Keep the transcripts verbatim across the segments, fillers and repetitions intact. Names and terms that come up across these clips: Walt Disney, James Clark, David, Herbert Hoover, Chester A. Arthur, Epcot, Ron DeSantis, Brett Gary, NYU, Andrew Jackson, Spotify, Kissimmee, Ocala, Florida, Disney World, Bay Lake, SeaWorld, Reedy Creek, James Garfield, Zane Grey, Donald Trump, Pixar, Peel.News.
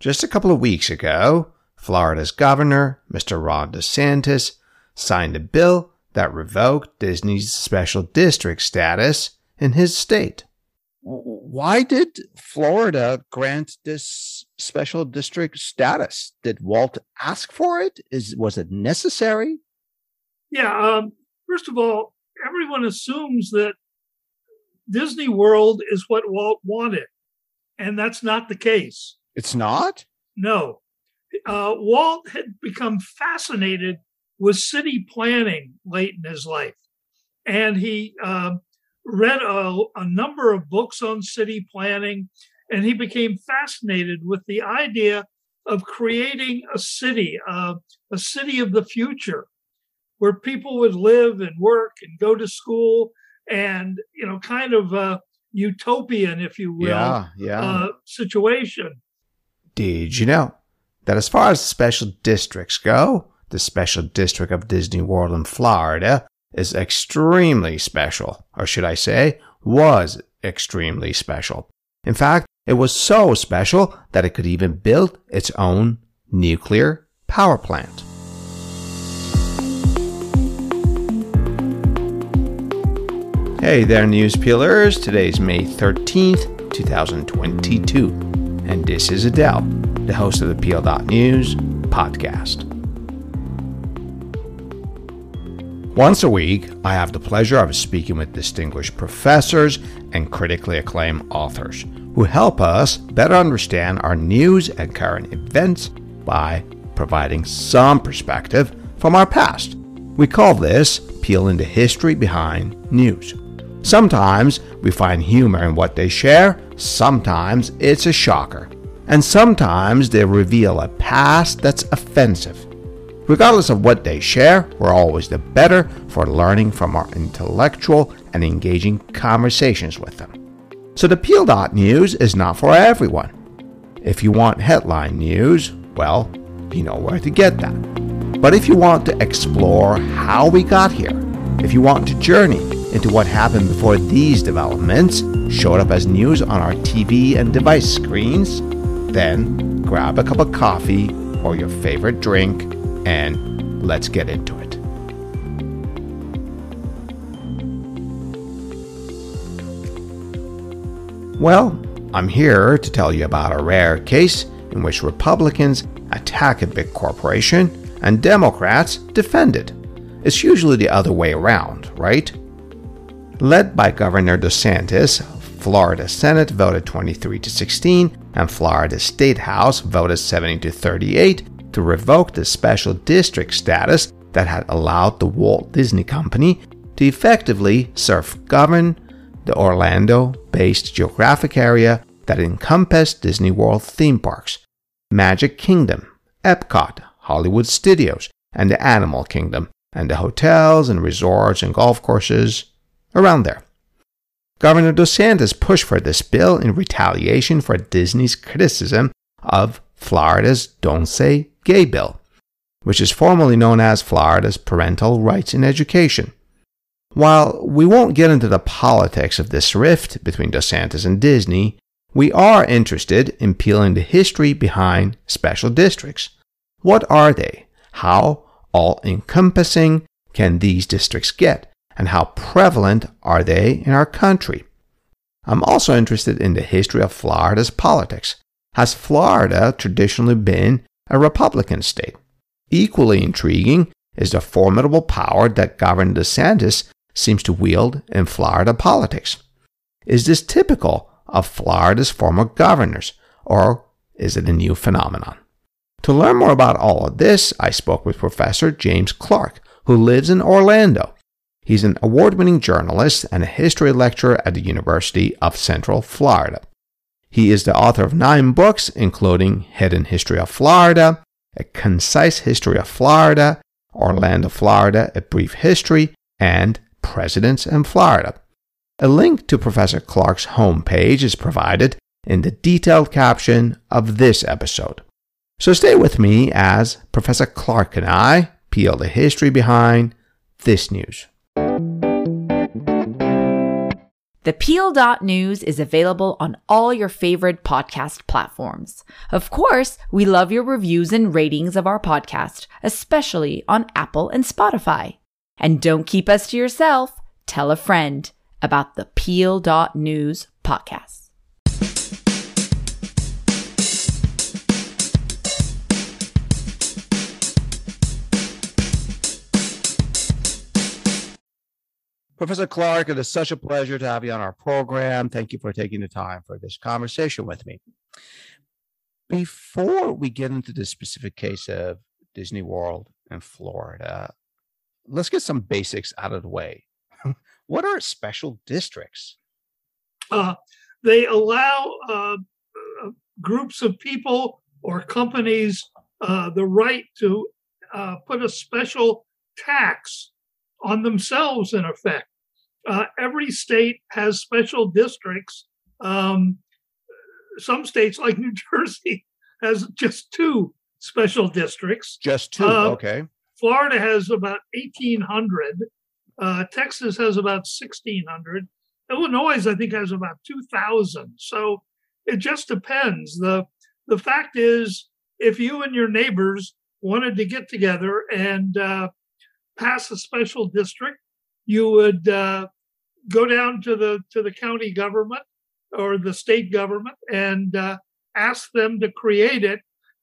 Just a couple of weeks ago, Florida's governor, Mister Ron DeSantis, signed a bill that revoked Disney's special district status in his state. Why did Florida grant this special district status? Did Walt ask for it? Is, was it necessary? Yeah. Um, first of all, everyone assumes that Disney World is what Walt wanted, and that's not the case. It's not? No. Uh, Walt had become fascinated with city planning late in his life, and he uh, read a, a number of books on city planning, and he became fascinated with the idea of creating a city, uh, a city of the future, where people would live and work and go to school and, you know, kind of a utopian, if you will, yeah, yeah. Uh, situation. Did you know that as far as special districts go, the special district of Disney World in Florida is extremely special, or should I say, was extremely special. In fact, it was so special that it could even build its own nuclear power plant. Hey there, News Peelers. Today's May thirteenth, twenty twenty-two, and this is Adele, the host of the Peel dot News podcast. Once a week, I have the pleasure of speaking with distinguished professors and critically acclaimed authors who help us better understand our news and current events by providing some perspective from our past. We call this peeling the history behind news. Sometimes we find humor in what they share, sometimes it's a shocker, and sometimes they reveal a past that's offensive. Regardless of what they share, we're always the better for learning from our intellectual and engaging conversations with them. So the Peel dot News is not for everyone. If you want headline news, well, you know where to get that. But if you want to explore how we got here, if you want to journey into what happened before these developments showed up as news on our T V and device screens, then grab a cup of coffee or your favorite drink and let's get into it. Well, I'm here to tell you about a rare case in which Republicans attack a big corporation and Democrats defend it. It's usually the other way around, right? Led by Governor DeSantis, Florida Senate voted twenty-three to sixteen and Florida State House voted seventy to thirty-eight to revoke the special district status that had allowed the Walt Disney Company to effectively self-govern the Orlando-based geographic area that encompassed Disney World theme parks, Magic Kingdom, Epcot, Hollywood Studios, and the Animal Kingdom, and the hotels and resorts and golf courses around there. Governor DeSantis pushed for this bill in retaliation for Disney's criticism of Florida's Don't Say Gay Bill, which is formally known as Florida's Parental Rights in Education. While we won't get into the politics of this rift between DeSantis and Disney, we are interested in peeling the history behind special districts. What are they? How all-encompassing can these districts get? And how prevalent are they in our country? I'm also interested in the history of Florida's politics. Has Florida traditionally been a Republican state? Equally intriguing is the formidable power that Governor DeSantis seems to wield in Florida politics. Is this typical of Florida's former governors, or is it a new phenomenon? To learn more about all of this, I spoke with Professor James Clark, who lives in Orlando. He's an award-winning journalist and a history lecturer at the University of Central Florida. He is the author of nine books, including Hidden History of Florida, A Concise History of Florida, Orlando, Florida, A Brief History, and Presidents in Florida. A link to Professor Clark's homepage is provided in the detailed caption of this episode. So stay with me as Professor Clark and I peel the history behind this news. The Peel dot News is available on all your favorite podcast platforms. Of course, we love your reviews and ratings of our podcast, especially on Apple and Spotify. And don't keep us to yourself. Tell a friend about the Peel dot News podcast. Professor Clark, it is such a pleasure to have you on our program. Thank you for taking the time for this conversation with me. Before we get into the specific case of Disney World and Florida, let's get some basics out of the way. What are special districts? Uh, they allow uh, groups of people or companies uh, the right to uh, put a special tax on themselves, in effect. Uh, every state has special districts. Um, some states, like New Jersey, has just two special districts. Just two, uh, okay. Florida has about eighteen hundred. Uh, Texas has about sixteen hundred. Illinois, I think, has about two thousand. So it just depends. The, the fact is, if you and your neighbors wanted to get together and uh, pass a special district, you would uh, go down to the to the county government or the state government and uh, ask them to create it.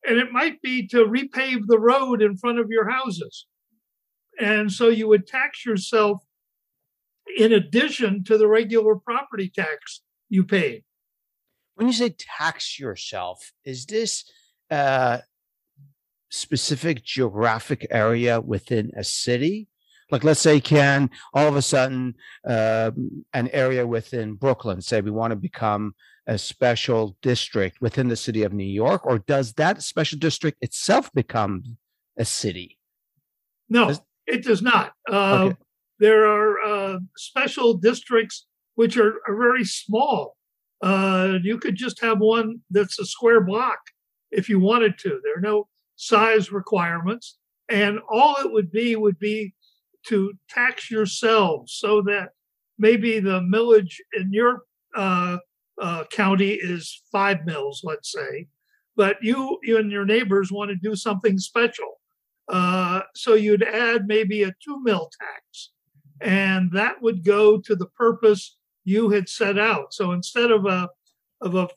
And it might be to repave the road in front of your houses. And so you would tax yourself in addition to the regular property tax you paid. When you say tax yourself, is this uh specific geographic area within a city? Like, let's say, can all of a sudden um, an area within Brooklyn say we want to become a special district within the city of New York, or does that special district itself become a city? No, does- it does not. Uh, okay. There are uh, special districts which are, are very small. Uh, you could just have one that's a square block if you wanted to. There are no size requirements, and all it would be would be to tax yourselves so that maybe the millage in your uh, uh, county is five mils, let's say, but you, you and your neighbors want to do something special. Uh, so you'd add maybe a two mil tax, and that would go to the purpose you had set out. So instead of a of a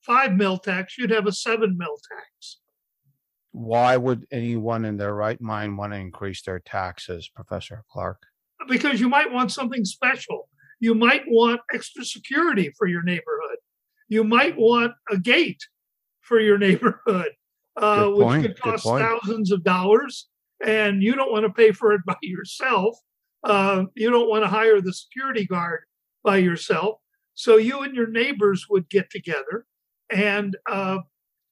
five mil tax, you'd have a seven mil tax. Why would anyone in their right mind want to increase their taxes, Professor Clark? Because you might want something special. You might want extra security for your neighborhood. You might want a gate for your neighborhood, uh, which could cost thousands of dollars. And you don't want to pay for it by yourself. Uh, you don't want to hire the security guard by yourself. So you and your neighbors would get together and uh,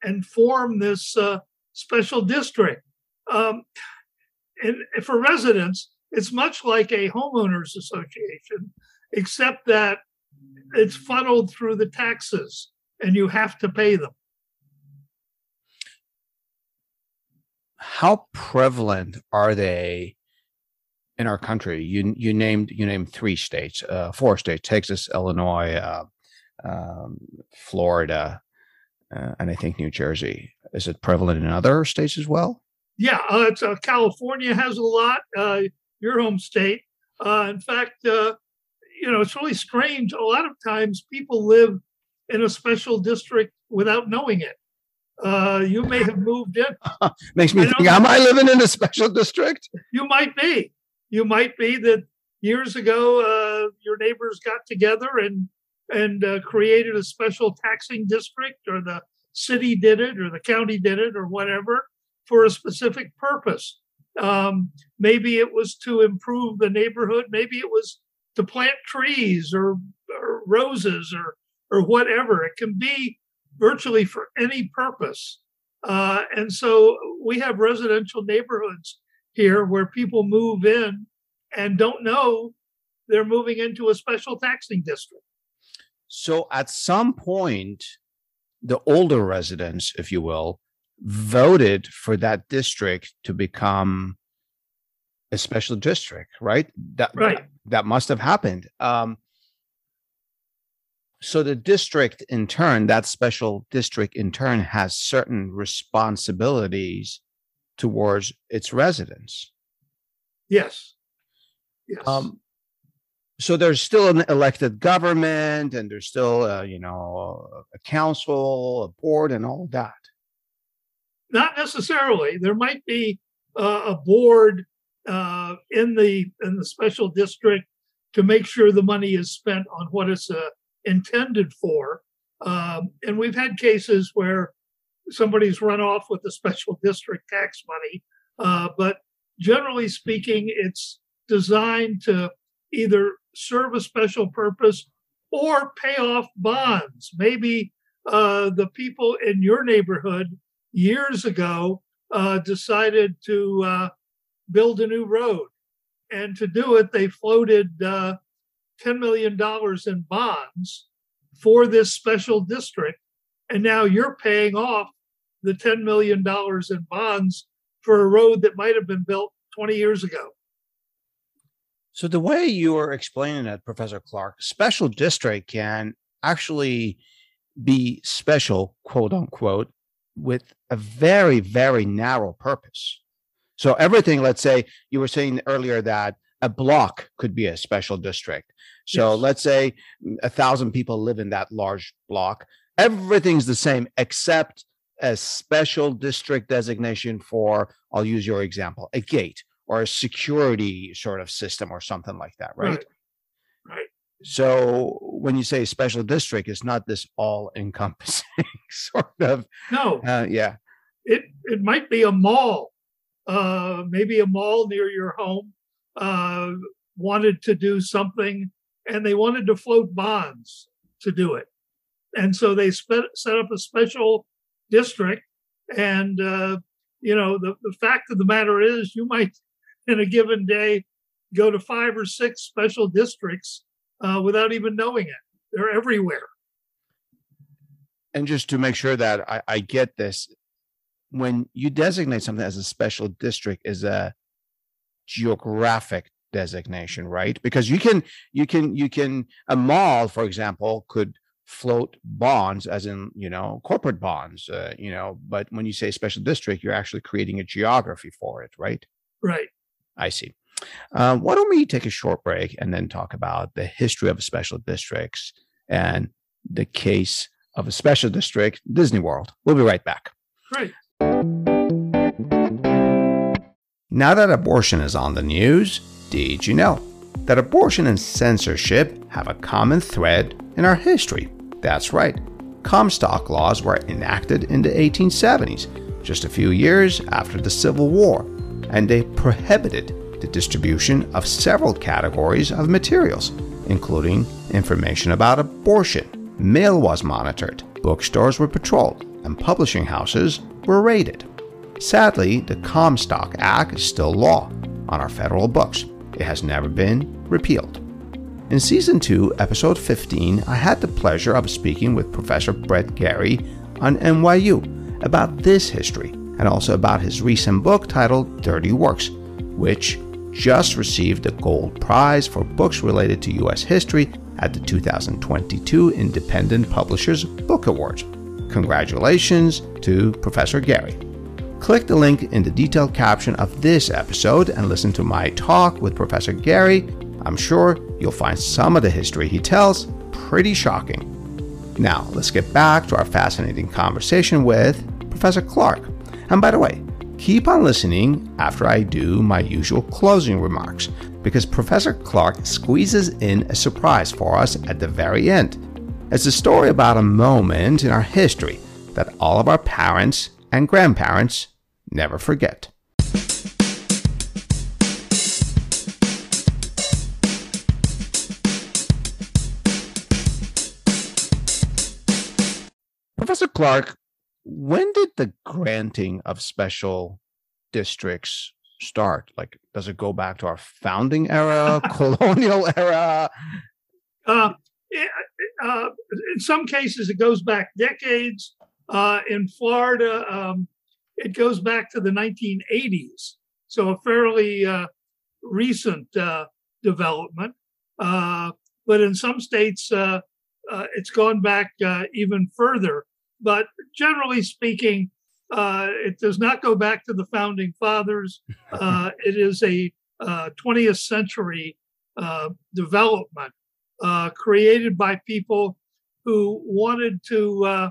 and form this uh special district. Um, and for residents, it's much like a homeowners association, except that it's funneled through the taxes and you have to pay them. How prevalent are they in our country? You you named you named three states, uh, four states, Texas, Illinois, uh, um, Florida, uh, and I think New Jersey. Is it prevalent in other states as well? Yeah, uh, it's, uh, California has a lot, uh, your home state. Uh, in fact, uh, you know, it's really strange. A lot of times people live in a special district without knowing it. Uh, you may have moved in. Makes me I think, am I living in a special district? You might be. You might be that years ago, uh, your neighbors got together and, and uh, created a special taxing district, or the city did it, or the county did it, or whatever, for a specific purpose. Um, maybe it was to improve the neighborhood. Maybe it was to plant trees or, or roses or or whatever. It can be virtually for any purpose. Uh, and so we have residential neighborhoods here where people move in and don't know they're moving into a special taxing district. So at some point, the older residents, if you will, voted for that district to become a special district, right? That, right. that, that must have happened. Um, So the district in turn, that special district in turn, has certain responsibilities towards its residents. Yes. Yes. Um, so there's still an elected government, and there's still, uh, you know, a council, a board, and all that. Not necessarily. There might be uh, a board uh, in the in the special district to make sure the money is spent on what it's uh, intended for. Um, and we've had cases where somebody's run off with the special district tax money, uh, but generally speaking, it's designed to either serve a special purpose or pay off bonds. Maybe uh, the people in your neighborhood years ago uh, decided to uh, build a new road. And to do it, they floated uh, ten million dollars in bonds for this special district. And now you're paying off the ten million dollars in bonds for a road that might have been built twenty years ago. So the way you are explaining it, Professor Clark, special district can actually be special, quote unquote, with a very, very narrow purpose. So everything, let's say you were saying earlier that a block could be a special district. So yes. Let's say a thousand people live in that large block. Everything's the same except a special district designation for, I'll use your example, a gate or a security sort of system or something like that, right? Right. Right. So when you say special district, it's not this all-encompassing sort of. No. Uh, yeah. It it might be a mall, uh, maybe a mall near your home uh, wanted to do something, and they wanted to float bonds to do it, and so they set up a special district. And uh, you know, the the fact of the matter is, you might in a given day go to five or six special districts. Uh, without even knowing it. They're everywhere. And just to make sure that I, I get this, when you designate something as a special district, is a geographic designation, right? Because you can, you can, you can, a mall, for example, could float bonds as in, you know, corporate bonds, uh, you know, but when you say special district, you're actually creating a geography for it, right? Right. I see. Uh, why don't we take a short break and then talk about the history of special districts and the case of a special district, Disney World. We'll be right back. Great. Now that abortion is on the news, did you know that abortion and censorship have a common thread in our history? That's right. Comstock laws were enacted in the eighteen seventies, just a few years after the Civil War, and they prohibited the distribution of several categories of materials, including information about abortion. Mail was monitored, bookstores were patrolled, and publishing houses were raided. Sadly, the Comstock Act is still law on our federal books. It has never been repealed. In Season two, Episode fifteen, I had the pleasure of speaking with Professor Brett Gary on N Y U about this history and also about his recent book titled Dirty Works, which just received the Gold Prize for books related to U S history at the two thousand twenty-two Independent Publishers Book Awards. Congratulations to Professor Gary. Click the link in the detailed caption of this episode and listen to my talk with Professor Gary. I'm sure you'll find some of the history he tells pretty shocking. Now, let's get back to our fascinating conversation with Professor Clark. And by the way, keep on listening after I do my usual closing remarks, because Professor Clark squeezes in a surprise for us at the very end. It's a story about a moment in our history that all of our parents and grandparents never forget. Professor Clark, when did the granting of special districts start? Like, does it go back to our founding era, colonial era? Uh, it, uh, in some cases, it goes back decades. Uh, in Florida, um, it goes back to the nineteen eighties. So a fairly uh, recent uh, development. Uh, but in some states, uh, uh, it's gone back uh, even further. But generally speaking, uh, it does not go back to the founding fathers. Uh, it is a uh, twentieth century uh, development uh, created by people who wanted to uh,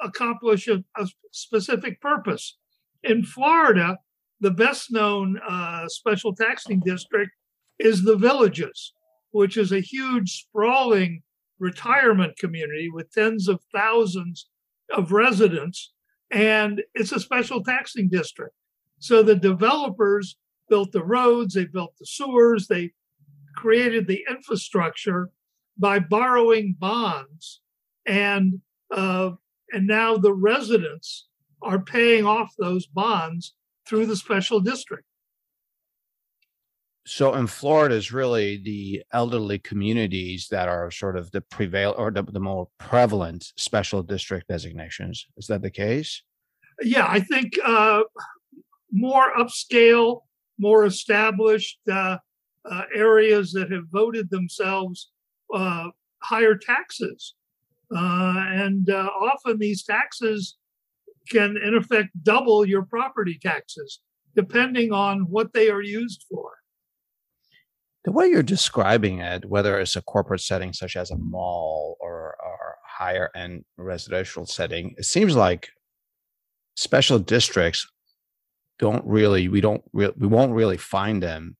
accomplish a, a specific purpose. In Florida, the best known uh, special taxing district is The Villages, which is a huge, sprawling retirement community with tens of thousands of residents, and it's a special taxing district. So the developers built the roads, they built the sewers, they created the infrastructure by borrowing bonds, and uh, and now the residents are paying off those bonds through the special district. So in Florida is really the elderly communities that are sort of the prevail or the, the more prevalent special district designations. Is that the case? Yeah, I think uh, more upscale, more established uh, uh, areas that have voted themselves uh, higher taxes. Uh, and uh, often these taxes can in effect double your property taxes, depending on what they are used for. The way you're describing it, whether it's a corporate setting such as a mall or a higher end residential setting, it seems like special districts don't really, we don't, re- we won't really find them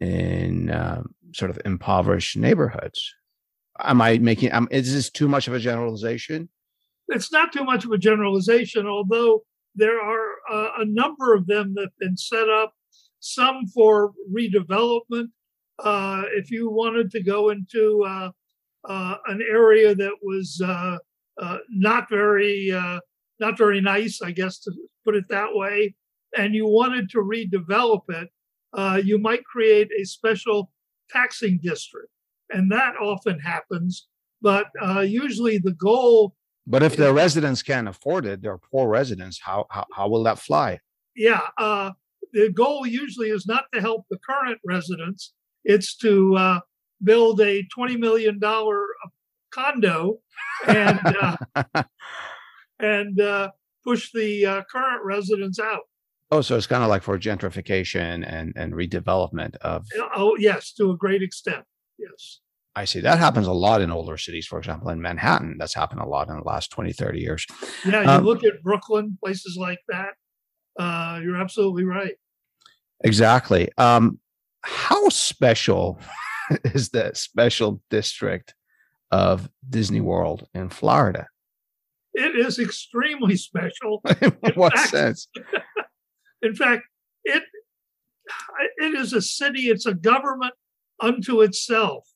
in um, sort of impoverished neighborhoods. Am I making, um, is this too much of a generalization? It's not too much of a generalization, although there are uh, a number of them that have been set up, some for redevelopment. Uh, if you wanted to go into uh, uh, an area that was uh, uh, not very uh, not very nice, I guess, to put it that way, and you wanted to redevelop it, uh, you might create a special taxing district. And that often happens. But uh, usually the goal... But if the residents can't afford it, they're poor residents, how how, how will that fly? Yeah, uh, the goal usually is not to help the current residents. It's to uh, build a twenty million dollars condo and uh, and uh, push the uh, current residents out. Oh, so it's kind of like for gentrification and, and redevelopment of... Oh, yes, to a great extent, yes. I see. That happens a lot in older cities, for example, in Manhattan. That's happened a lot in the last twenty, thirty years. Yeah, you um, look at Brooklyn, places like that. Uh, you're absolutely right. Exactly. Um, how special is the special district of Disney World in Florida? It is extremely special. In what fact, sense? In fact, it it is a city. It's a government unto itself.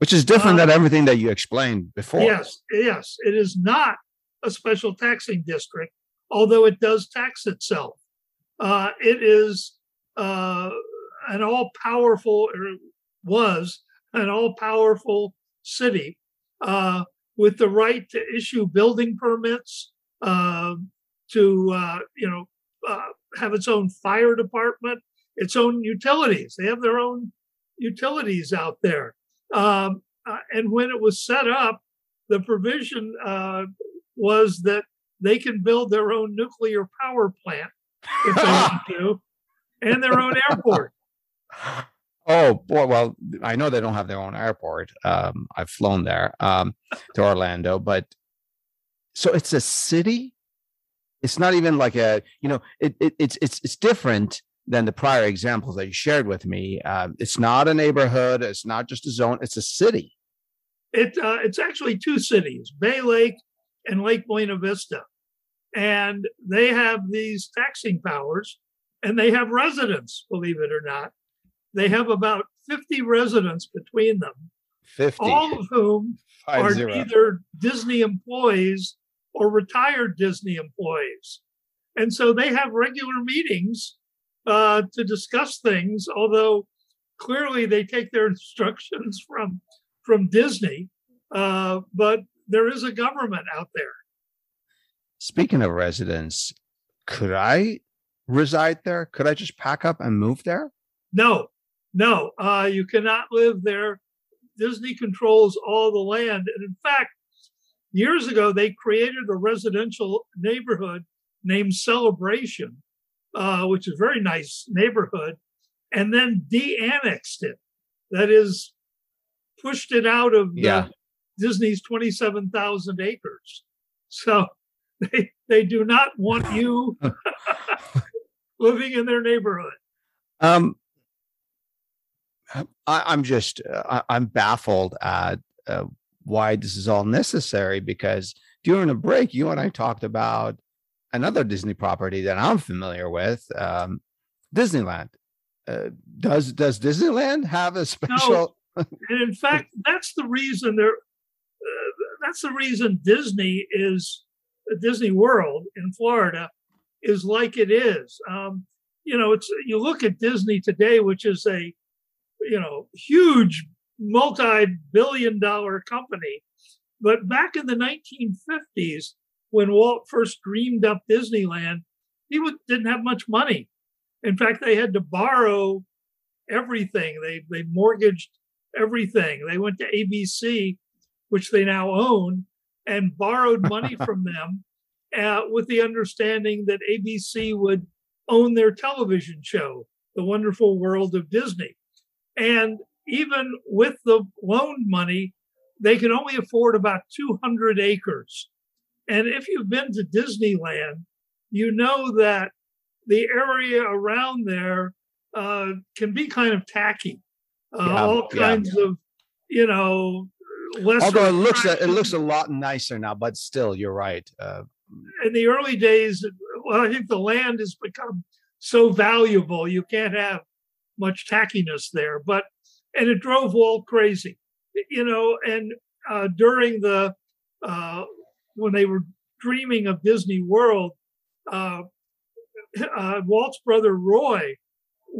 Which is different uh, than everything that you explained before. Yes, yes. It is not a special taxing district, although it does tax itself. Uh, it is uh, an all-powerful, or was an all-powerful city uh, with the right to issue building permits, uh, to uh, you know uh, have its own fire department, its own utilities. They have their own utilities out there. Um, uh, and when it was set up, the provision uh, was that they can build their own nuclear power plant if they want to, and their own airport. Oh, boy. Well, I know they don't have their own airport. Um, I've flown there um, to Orlando. But so it's a city. It's not even like a, you know, it, it, it's it's it's different than the prior examples that you shared with me. Uh, it's not a neighborhood. It's not just a zone. It's a city. It uh, it's actually two cities, Bay Lake and Lake Buena Vista. And they have these taxing powers, and they have residents, believe it or not. They have about fifty residents between them, fifty all of whom Five are zero. either Disney employees or retired Disney employees. And so they have regular meetings Uh, to discuss things, although clearly they take their instructions from from Disney. Uh, but there is a government out there. Speaking of residents, could I reside there? Could I just pack up and move there? No, no, uh, you cannot live there. Disney controls all the land. And in fact, years ago, they created a residential neighborhood named Celebration, uh, which is a very nice neighborhood, and then de-annexed it. That is, pushed it out of yeah. Disney's twenty-seven thousand acres. So they they do not want you living in their neighborhood. Um, I, I'm just, uh, I'm baffled at uh, why this is all necessary, because during the break, you and I talked about another Disney property that I'm familiar with, um, Disneyland. Uh, does does Disneyland have a special? No. And in fact, that's the reason there. Uh, that's the reason Disney is uh, Disney World in Florida is like it is. Um, you know, it's you look at Disney today, which is a you know huge multi-billion dollar company, but back in the nineteen fifties, when Walt first dreamed up Disneyland, he would, didn't have much money. In fact, they had to borrow everything. They they mortgaged everything. They went to A B C, which they now own, and borrowed money from them uh, with the understanding that A B C would own their television show, The Wonderful World of Disney. And even with the loan money, they could only afford about two hundred acres. And if you've been to Disneyland, you know that the area around there uh, can be kind of tacky, uh, yeah, all kinds yeah. of, you know, less. Although it looks a, it looks a lot nicer now, but still, you're right. Uh, In the early days, well, I think the land has become so valuable you can't have much tackiness there. But and it drove Walt crazy, you know. And uh, during the uh, when they were dreaming of Disney World. Uh, Uh, Walt's brother, Roy,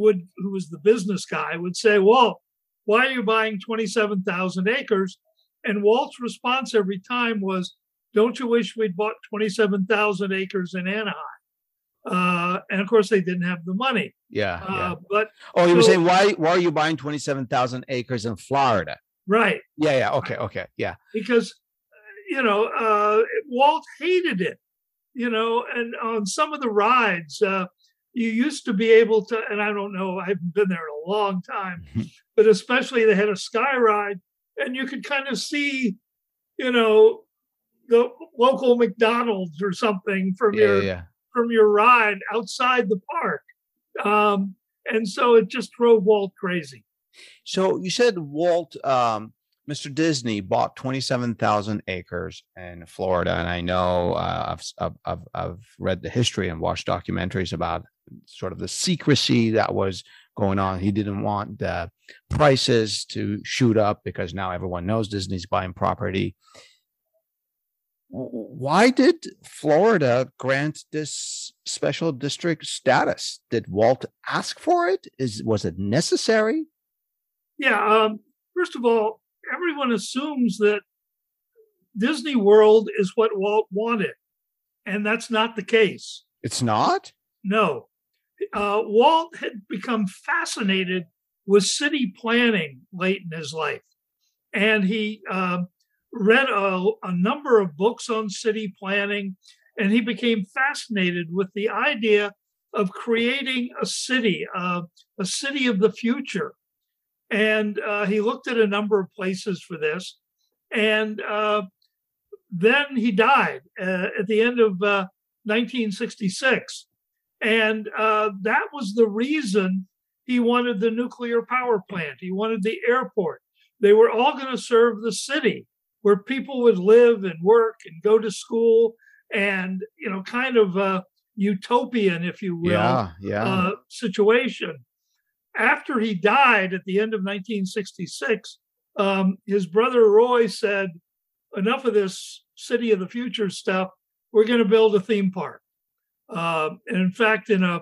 would, who was the business guy, would say, Walt, why are you buying twenty-seven thousand acres? And Walt's response every time was, don't you wish we'd bought twenty-seven thousand acres in Anaheim? Uh, and of course, they didn't have the money. Yeah. Uh, yeah. But Oh, you so, were saying, why, why are you buying twenty-seven thousand acres in Florida? Right. Yeah, yeah. Okay, okay. Yeah. Because, you know, uh, Walt hated it. You know, and on some of the rides, uh, you used to be able to, and I don't know, I haven't been there in a long time, but especially they had a sky ride and you could kind of see, you know, the local McDonald's or something from yeah, your yeah. from your ride outside the park. Um, and so it just drove Walt crazy. So you said Walt, um, Mister Disney bought twenty-seven thousand acres in Florida, and I know uh, I've, I've I've read the history and watched documentaries about sort of the secrecy that was going on. He didn't want the prices to shoot up because now everyone knows Disney's buying property. Why did Florida grant this special district status? Did Walt ask for it? Is was it necessary? Yeah. Um, first of all, everyone assumes that Disney World is what Walt wanted, and that's not the case. It's not? No. Uh, Walt had become fascinated with city planning late in his life, and he uh, read a, a number of books on city planning, and he became fascinated with the idea of creating a city, uh, a city of the future. And uh, he looked at a number of places for this. And uh, then he died uh, at the end of uh, nineteen sixty-six. And uh, that was the reason he wanted the nuclear power plant. He wanted the airport. They were all going to serve the city where people would live and work and go to school and, you know, kind of a utopian, if you will, yeah, yeah. Uh, situation. After he died at the end of nineteen sixty-six, um, his brother Roy said, enough of this city of the future stuff. We're going to build a theme park. Uh, and in fact, in a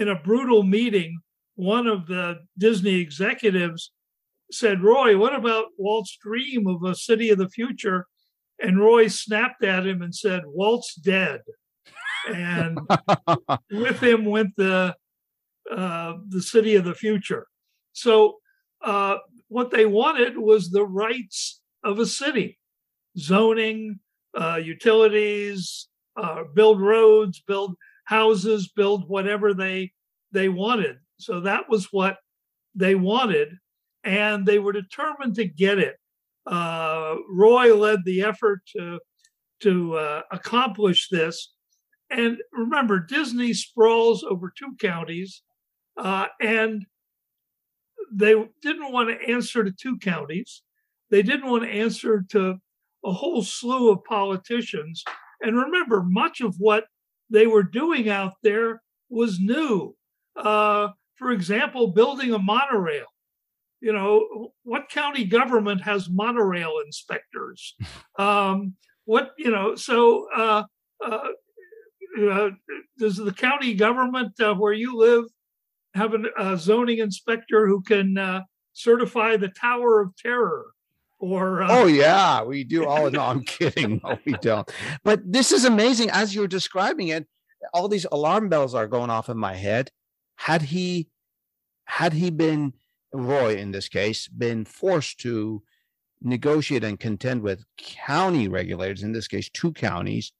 in a brutal meeting, one of the Disney executives said, Roy, what about Walt's dream of a city of the future? And Roy snapped at him and said, Walt's dead. And with him went the... Uh, the city of the future. So uh, what they wanted was the rights of a city, zoning, uh, utilities, uh, build roads, build houses, build whatever they they wanted. So that was what they wanted, and they were determined to get it. Uh, Roy led the effort to to uh, accomplish this. And remember, Disney sprawls over two counties, uh, and they didn't want to answer to two counties. They didn't want to answer to a whole slew of politicians. And remember, much of what they were doing out there was new. Uh, for example, building a monorail. You know, what county government has monorail inspectors? Um, what, you know, so... Uh, uh, Uh, does the county government uh, where you live have a uh, zoning inspector who can uh, certify the Tower of Terror? Or uh... oh yeah, we do. Oh no, I'm kidding. No, we don't. But this is amazing. As you're describing it, all these alarm bells are going off in my head. Had he, had he been Roy in this case, been forced to negotiate and contend with county regulators, in this case, two counties,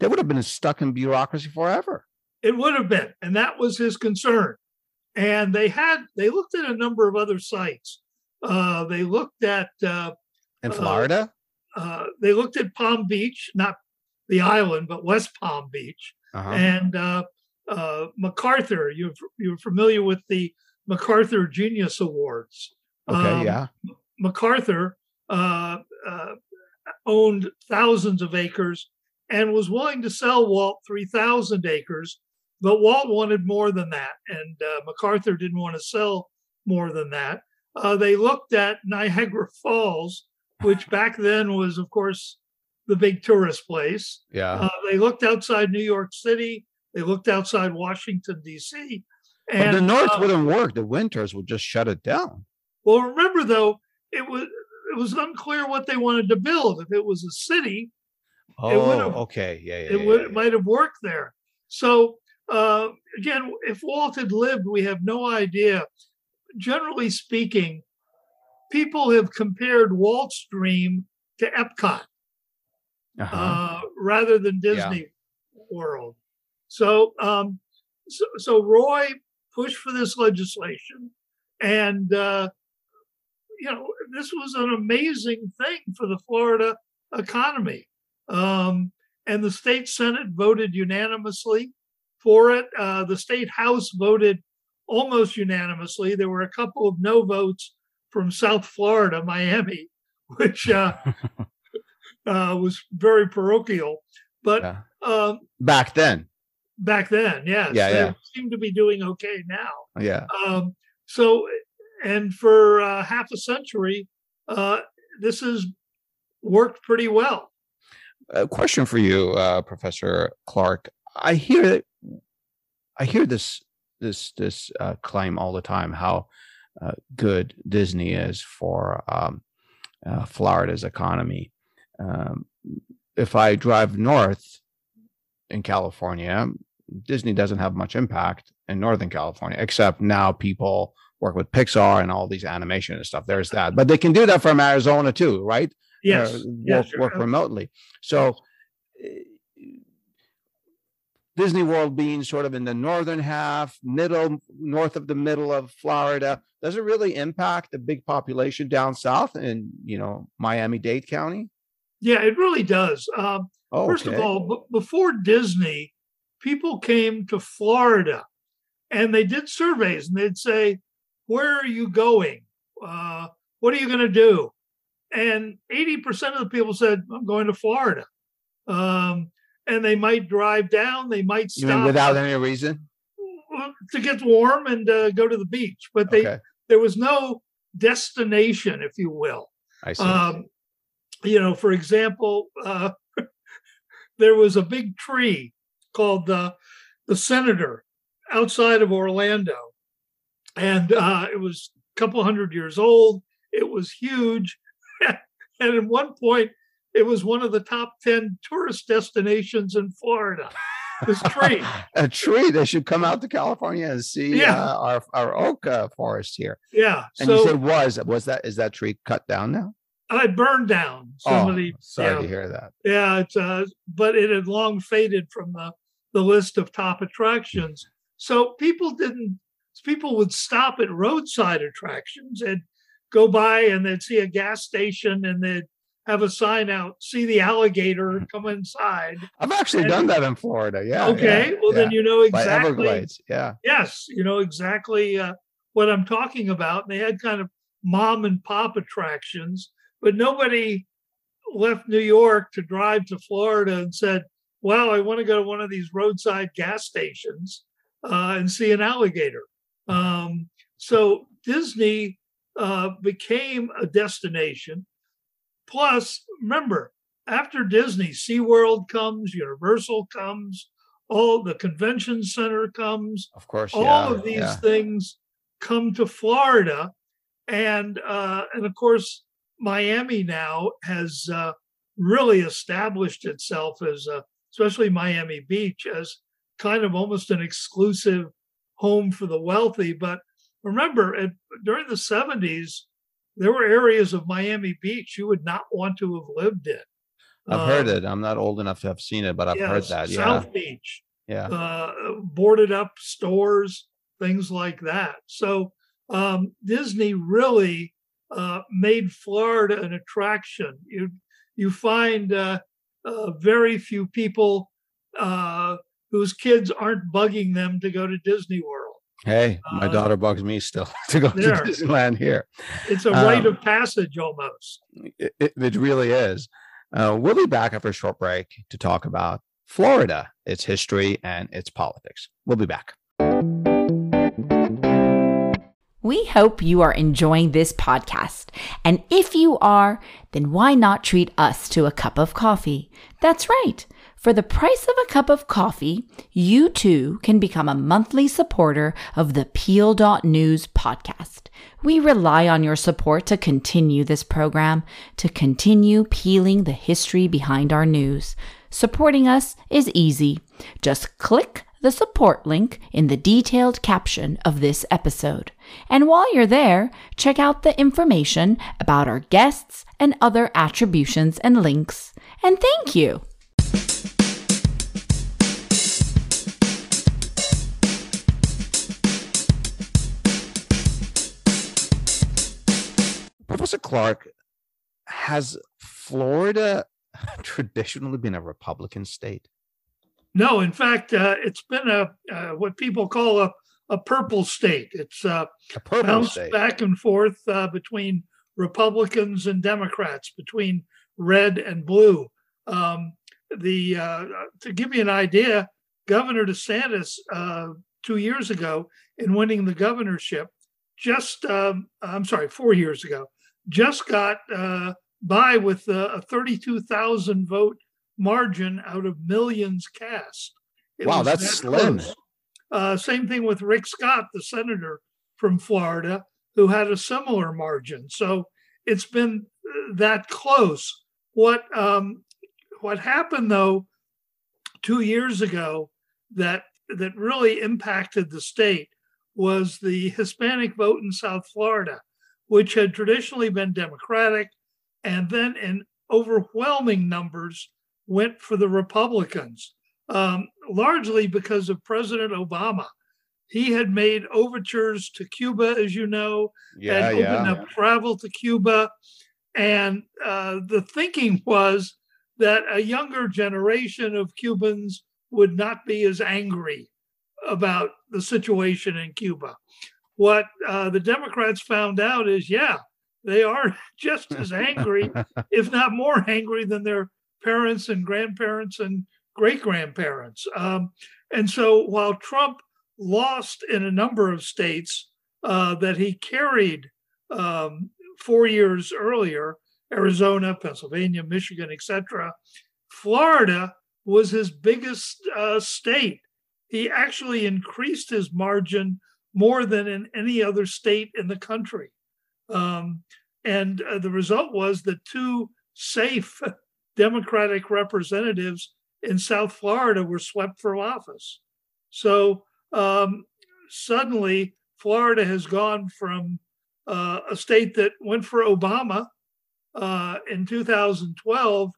they would have been stuck in bureaucracy forever. It would have been. And that was his concern. And they had, they looked at a number of other sites. Uh, they looked at. Uh, in Florida? Uh, uh, they looked at Palm Beach, not the island, but West Palm Beach. Uh-huh. And uh, uh, MacArthur. You're, you're familiar with the MacArthur Genius Awards. Okay, um, yeah. MacArthur uh, uh, owned thousands of acres and was willing to sell Walt three thousand acres, but Walt wanted more than that, and uh, MacArthur didn't want to sell more than that. Uh, they looked at Niagara Falls, which back then was, of course, the big tourist place. Yeah. Uh, they looked outside New York City. They looked outside Washington, D C. But the north uh, wouldn't work. The winters would just shut it down. Well, remember, though, it was it was unclear what they wanted to build. If it was a city, oh, it okay. Yeah, yeah, it yeah, would, yeah. It might have worked there. So, uh, again, if Walt had lived, we have no idea. Generally speaking, people have compared Walt's dream to Epcot uh-huh. uh, rather than Disney yeah. World. So, um, so, so Roy pushed for this legislation, and uh, you know, this was an amazing thing for the Florida economy. Um, and the state Senate voted unanimously for it. Uh, the state House voted almost unanimously. There were a couple of no votes from South Florida, Miami, which uh, uh, was very parochial. But yeah. um, back then, back then, yes, yeah, they yeah. seem to be doing okay now. Yeah. Um, so, and for uh, half a century, uh, this has worked pretty well. A question for you, uh, Professor Clark. I hear, I hear this this this uh, claim all the time how uh, good Disney is for um, uh, Florida's economy. Um, if I drive north in California, Disney doesn't have much impact in Northern California, except now people work with Pixar and all these animation and stuff. There's that, but they can do that from Arizona too, right? Yes, uh, work, yes, sure. work remotely. So yes. Disney World being sort of in the northern half, middle, north of the middle of Florida, does it really impact the big population down south in, you know, Miami-Dade County? Yeah, it really does. Um, okay. First of all, b- before Disney, people came to Florida and they did surveys and they'd say, where are you going? Uh, what are you going to do? And eighty percent of the people said, I'm going to Florida. Um, and they might drive down. They might stop. You mean without any reason? To get warm and uh, go to the beach. But they okay. there was no destination, if you will. I see. Um, you know, for example, uh, there was a big tree called uh, the Senator outside of Orlando. And uh, it was a couple hundred years old. It was huge. And at one point, it was one of the top ten tourist destinations in Florida, this tree. A tree. They should come out to California and see yeah. uh, our, our oak uh, forest here. Yeah. And so, you said was. Was that, is that tree cut down now? I burned down some oh, of the. Sorry you know, to hear that. Yeah, it's uh, but it had long faded from the, the list of top attractions. So people didn't. People would stop at roadside attractions and go by, and they'd see a gas station, and they'd have a sign out, see the alligator, come inside. I've actually and, done that in Florida. Yeah. Okay. Yeah, well, yeah. then you know exactly. Yeah. Yes, you know exactly uh, what I'm talking about. And they had kind of mom and pop attractions, but nobody left New York to drive to Florida and said, "Well, I want to go to one of these roadside gas stations uh, and see an alligator." Um, so Disney uh, became a destination. Plus, remember, after Disney, SeaWorld comes, Universal comes, all the convention center comes. Of course, all yeah, of these yeah. things come to Florida, and uh, and of course, Miami now has uh, really established itself as, a, especially Miami Beach, as kind of almost an exclusive home for the wealthy. But remember, at, during the seventies, there were areas of Miami Beach you would not want to have lived in. I've um, heard it. I'm not old enough to have seen it, but I've yes, heard that. Yeah. South Beach. Yeah. Uh, boarded up stores, things like that. So um, Disney really uh, made Florida an attraction. You you find uh, uh, very few people uh, whose kids aren't bugging them to go to Disney World. Hey, my uh, daughter bugs me still to go there. to Disneyland here. It's a rite um, of passage almost. It, it, it really is. Uh, we'll be back after a short break to talk about Florida, its history, and its politics. We'll be back. We hope you are enjoying this podcast. And if you are, then why not treat us to a cup of coffee? That's right. For the price of a cup of coffee, you too can become a monthly supporter of the Peel dot News podcast. We rely on your support to continue this program, to continue peeling the history behind our news. Supporting us is easy. Just click the support link in the detailed caption of this episode. And while you're there, check out the information about our guests and other attributions and links. And thank you. Professor Clark, has Florida traditionally been a Republican state? No, in fact, uh, it's been a uh, what people call a, a purple state. It's uh, a purple bounced state. back and forth uh, between Republicans and Democrats, between red and blue. Um, the uh, to give you an idea, Governor DeSantis uh, two years ago, in winning the governorship, just um, I'm sorry, four years ago. just got uh, by with a thirty-two thousand vote margin out of millions cast. It wow, that's that slim. Uh, same thing with Rick Scott, the senator from Florida, who had a similar margin. So it's been that close. What um, what happened, though, two years ago that that really impacted the state was the Hispanic vote in South Florida, which had traditionally been Democratic, and then in overwhelming numbers went for the Republicans, um, largely because of President Obama. He had made overtures to Cuba, as you know, yeah, and opened yeah, up yeah. travel to Cuba. And uh, the thinking was that a younger generation of Cubans would not be as angry about the situation in Cuba. What uh, the Democrats found out is, yeah, they are just as angry, if not more angry than their parents and grandparents and great-grandparents. Um, and so while Trump lost in a number of states uh, that he carried um, four years earlier, Arizona, Pennsylvania, Michigan, et cetera, Florida was his biggest uh, state. He actually increased his margin more than in any other state in the country. Um, and uh, the result was that two safe Democratic representatives in South Florida were swept from office. So um, suddenly Florida has gone from uh, a state that went for Obama uh, in two thousand twelve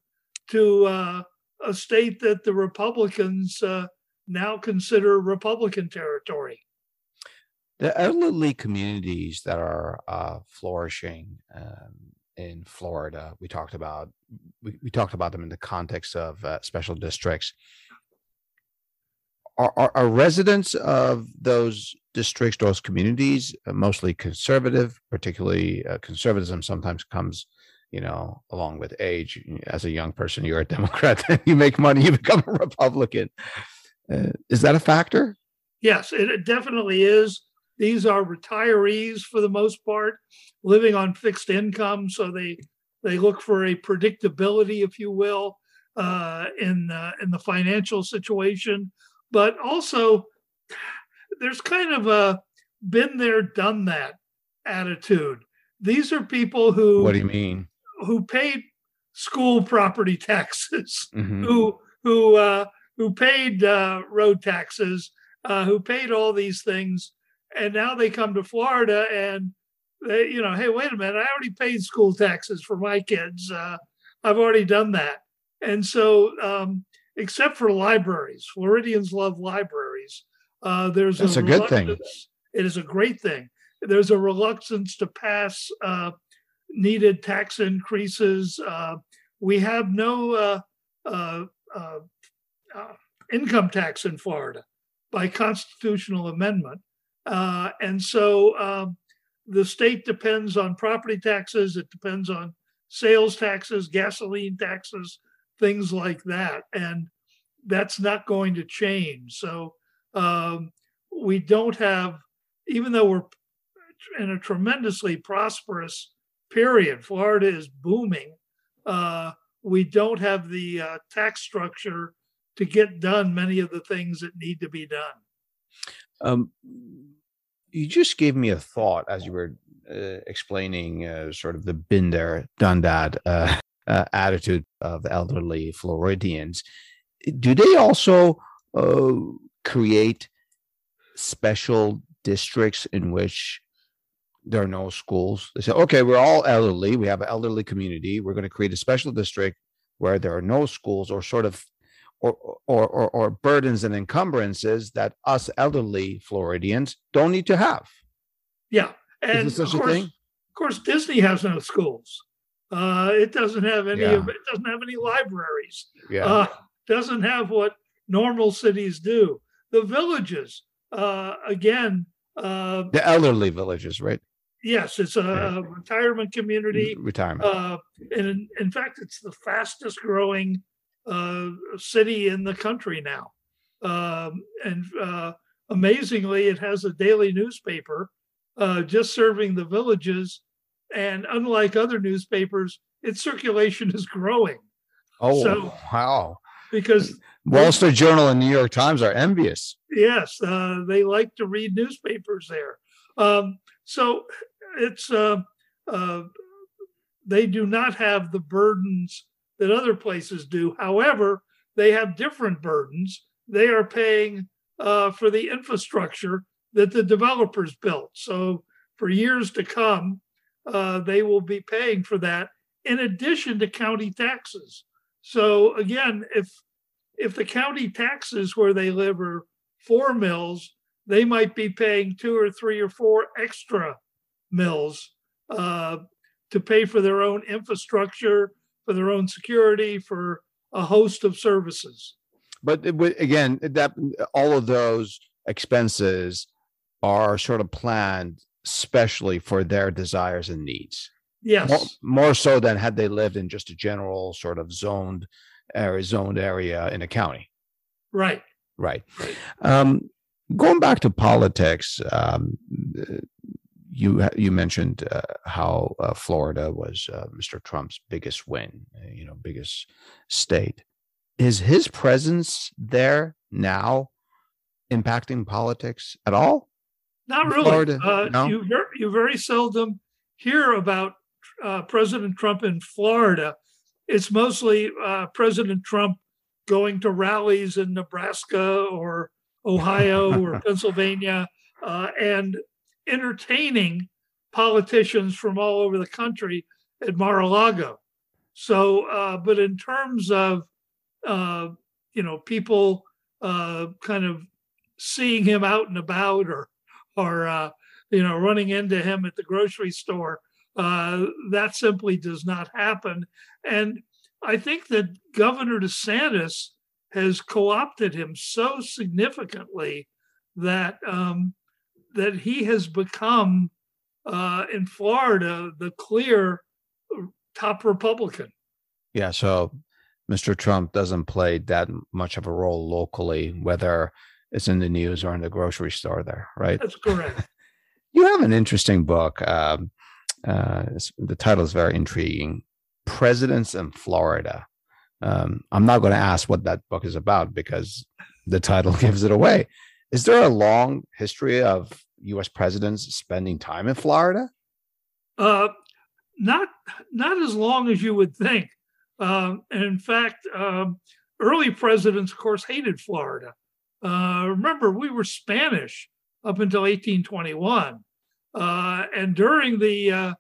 to uh, a state that the Republicans uh, now consider Republican territory. The elderly communities that are uh, flourishing um, in Florida, we talked about we, we talked about them in the context of uh, special districts. Are, are, are residents of those districts, those communities, uh, mostly conservative? Particularly, uh, conservatism sometimes comes, you know, along with age. As a young person, you're a Democrat. You make money, you become a Republican. Uh, is that a factor? Yes, it definitely is. These are retirees for the most part, living on fixed income, so they they look for a predictability, if you will, uh, in uh, in the financial situation. But also, there's kind of a been there, done that attitude. These are people who what do you mean? Who paid school property taxes, mm-hmm. who who uh, who paid uh, road taxes, uh, who paid all these things. And now they come to Florida and, they, you know, hey, wait a minute, I already paid school taxes for my kids. Uh, I've already done that. And so, um, except for libraries, Floridians love libraries. Uh, there's That's a, a good thing. It is a great thing. There's a reluctance to pass uh, needed tax increases. Uh, we have no uh, uh, uh, uh, income tax in Florida by constitutional amendment. Uh, and so um, the state depends on property taxes. It depends on sales taxes, gasoline taxes, things like that. And that's not going to change. So um, we don't have, even though we're in a tremendously prosperous period, Florida is booming. Uh, we don't have the uh, tax structure to get done many of the things that need to be done. Um, You just gave me a thought as you were uh, explaining uh, sort of the been there, done that uh, uh, attitude of elderly Floridians. Do they also uh, create special districts in which there are no schools? They say, okay, we're all elderly. We have an elderly community. We're going to create a special district where there are no schools or sort of Or, or or or burdens and encumbrances that us elderly Floridians don't need to have. Yeah, and Is there such of course, a thing? Of course, Disney has no schools. Uh, it doesn't have any. Yeah. Of, it doesn't have any libraries. Yeah, uh, doesn't have what normal cities do. The villages, uh, again. Uh, the elderly villages, right? Yes, it's a, yeah. a retirement community. Retirement, uh, and in, in fact, it's the fastest growing Uh, city in the country now. Um, and uh, amazingly, it has a daily newspaper uh, just serving the villages. And unlike other newspapers, its circulation is growing. Oh, so, wow. Because Wall Street Journal and New York Times are envious. Yes, uh, they like to read newspapers there. Um, so it's uh, uh, they do not have the burdens that other places do. However, they have different burdens. They are paying uh, for the infrastructure that the developers built. So for years to come, uh, they will be paying for that in addition to county taxes. So again, if if the county taxes where they live are four mills, they might be paying two or three or four extra mills uh, to pay for their own infrastructure, for their own security, for a host of services. But it, again, that all of those expenses are sort of planned specially for their desires and needs. Yes. More, more so than had they lived in just a general sort of zoned area, zoned area in a county. Right. Right. Um, going back to politics, um, You you mentioned uh, how uh, Florida was uh, Mister Trump's biggest win, you know, biggest state. Is his presence there now impacting politics at all? Not really. Florida, uh, no? You very, you very seldom hear about uh, President Trump in Florida. It's mostly uh, President Trump going to rallies in Nebraska or Ohio or Pennsylvania, uh, and entertaining politicians from all over the country at Mar-a-Lago. So, uh, but in terms of, uh, you know, people uh, kind of seeing him out and about, or, or uh, you know, running into him at the grocery store, uh, that simply does not happen. And I think that Governor DeSantis has co-opted him so significantly that um, that he has become, uh, in Florida, the clear top Republican. Yeah, so Mister Trump doesn't play that much of a role locally, whether it's in the news or in the grocery store there, right? That's correct. You have an interesting book. Um, uh, the title is very intriguing, Presidents in Florida. Um, I'm not going to ask what that book is about because the title gives it away. Is there a long history of U S presidents spending time in Florida? Uh, not, not as long as you would think. Uh, and in fact, uh, early presidents, of course, hated Florida. Uh, remember, we were Spanish up until eighteen twenty-one. Uh, and during the, uh,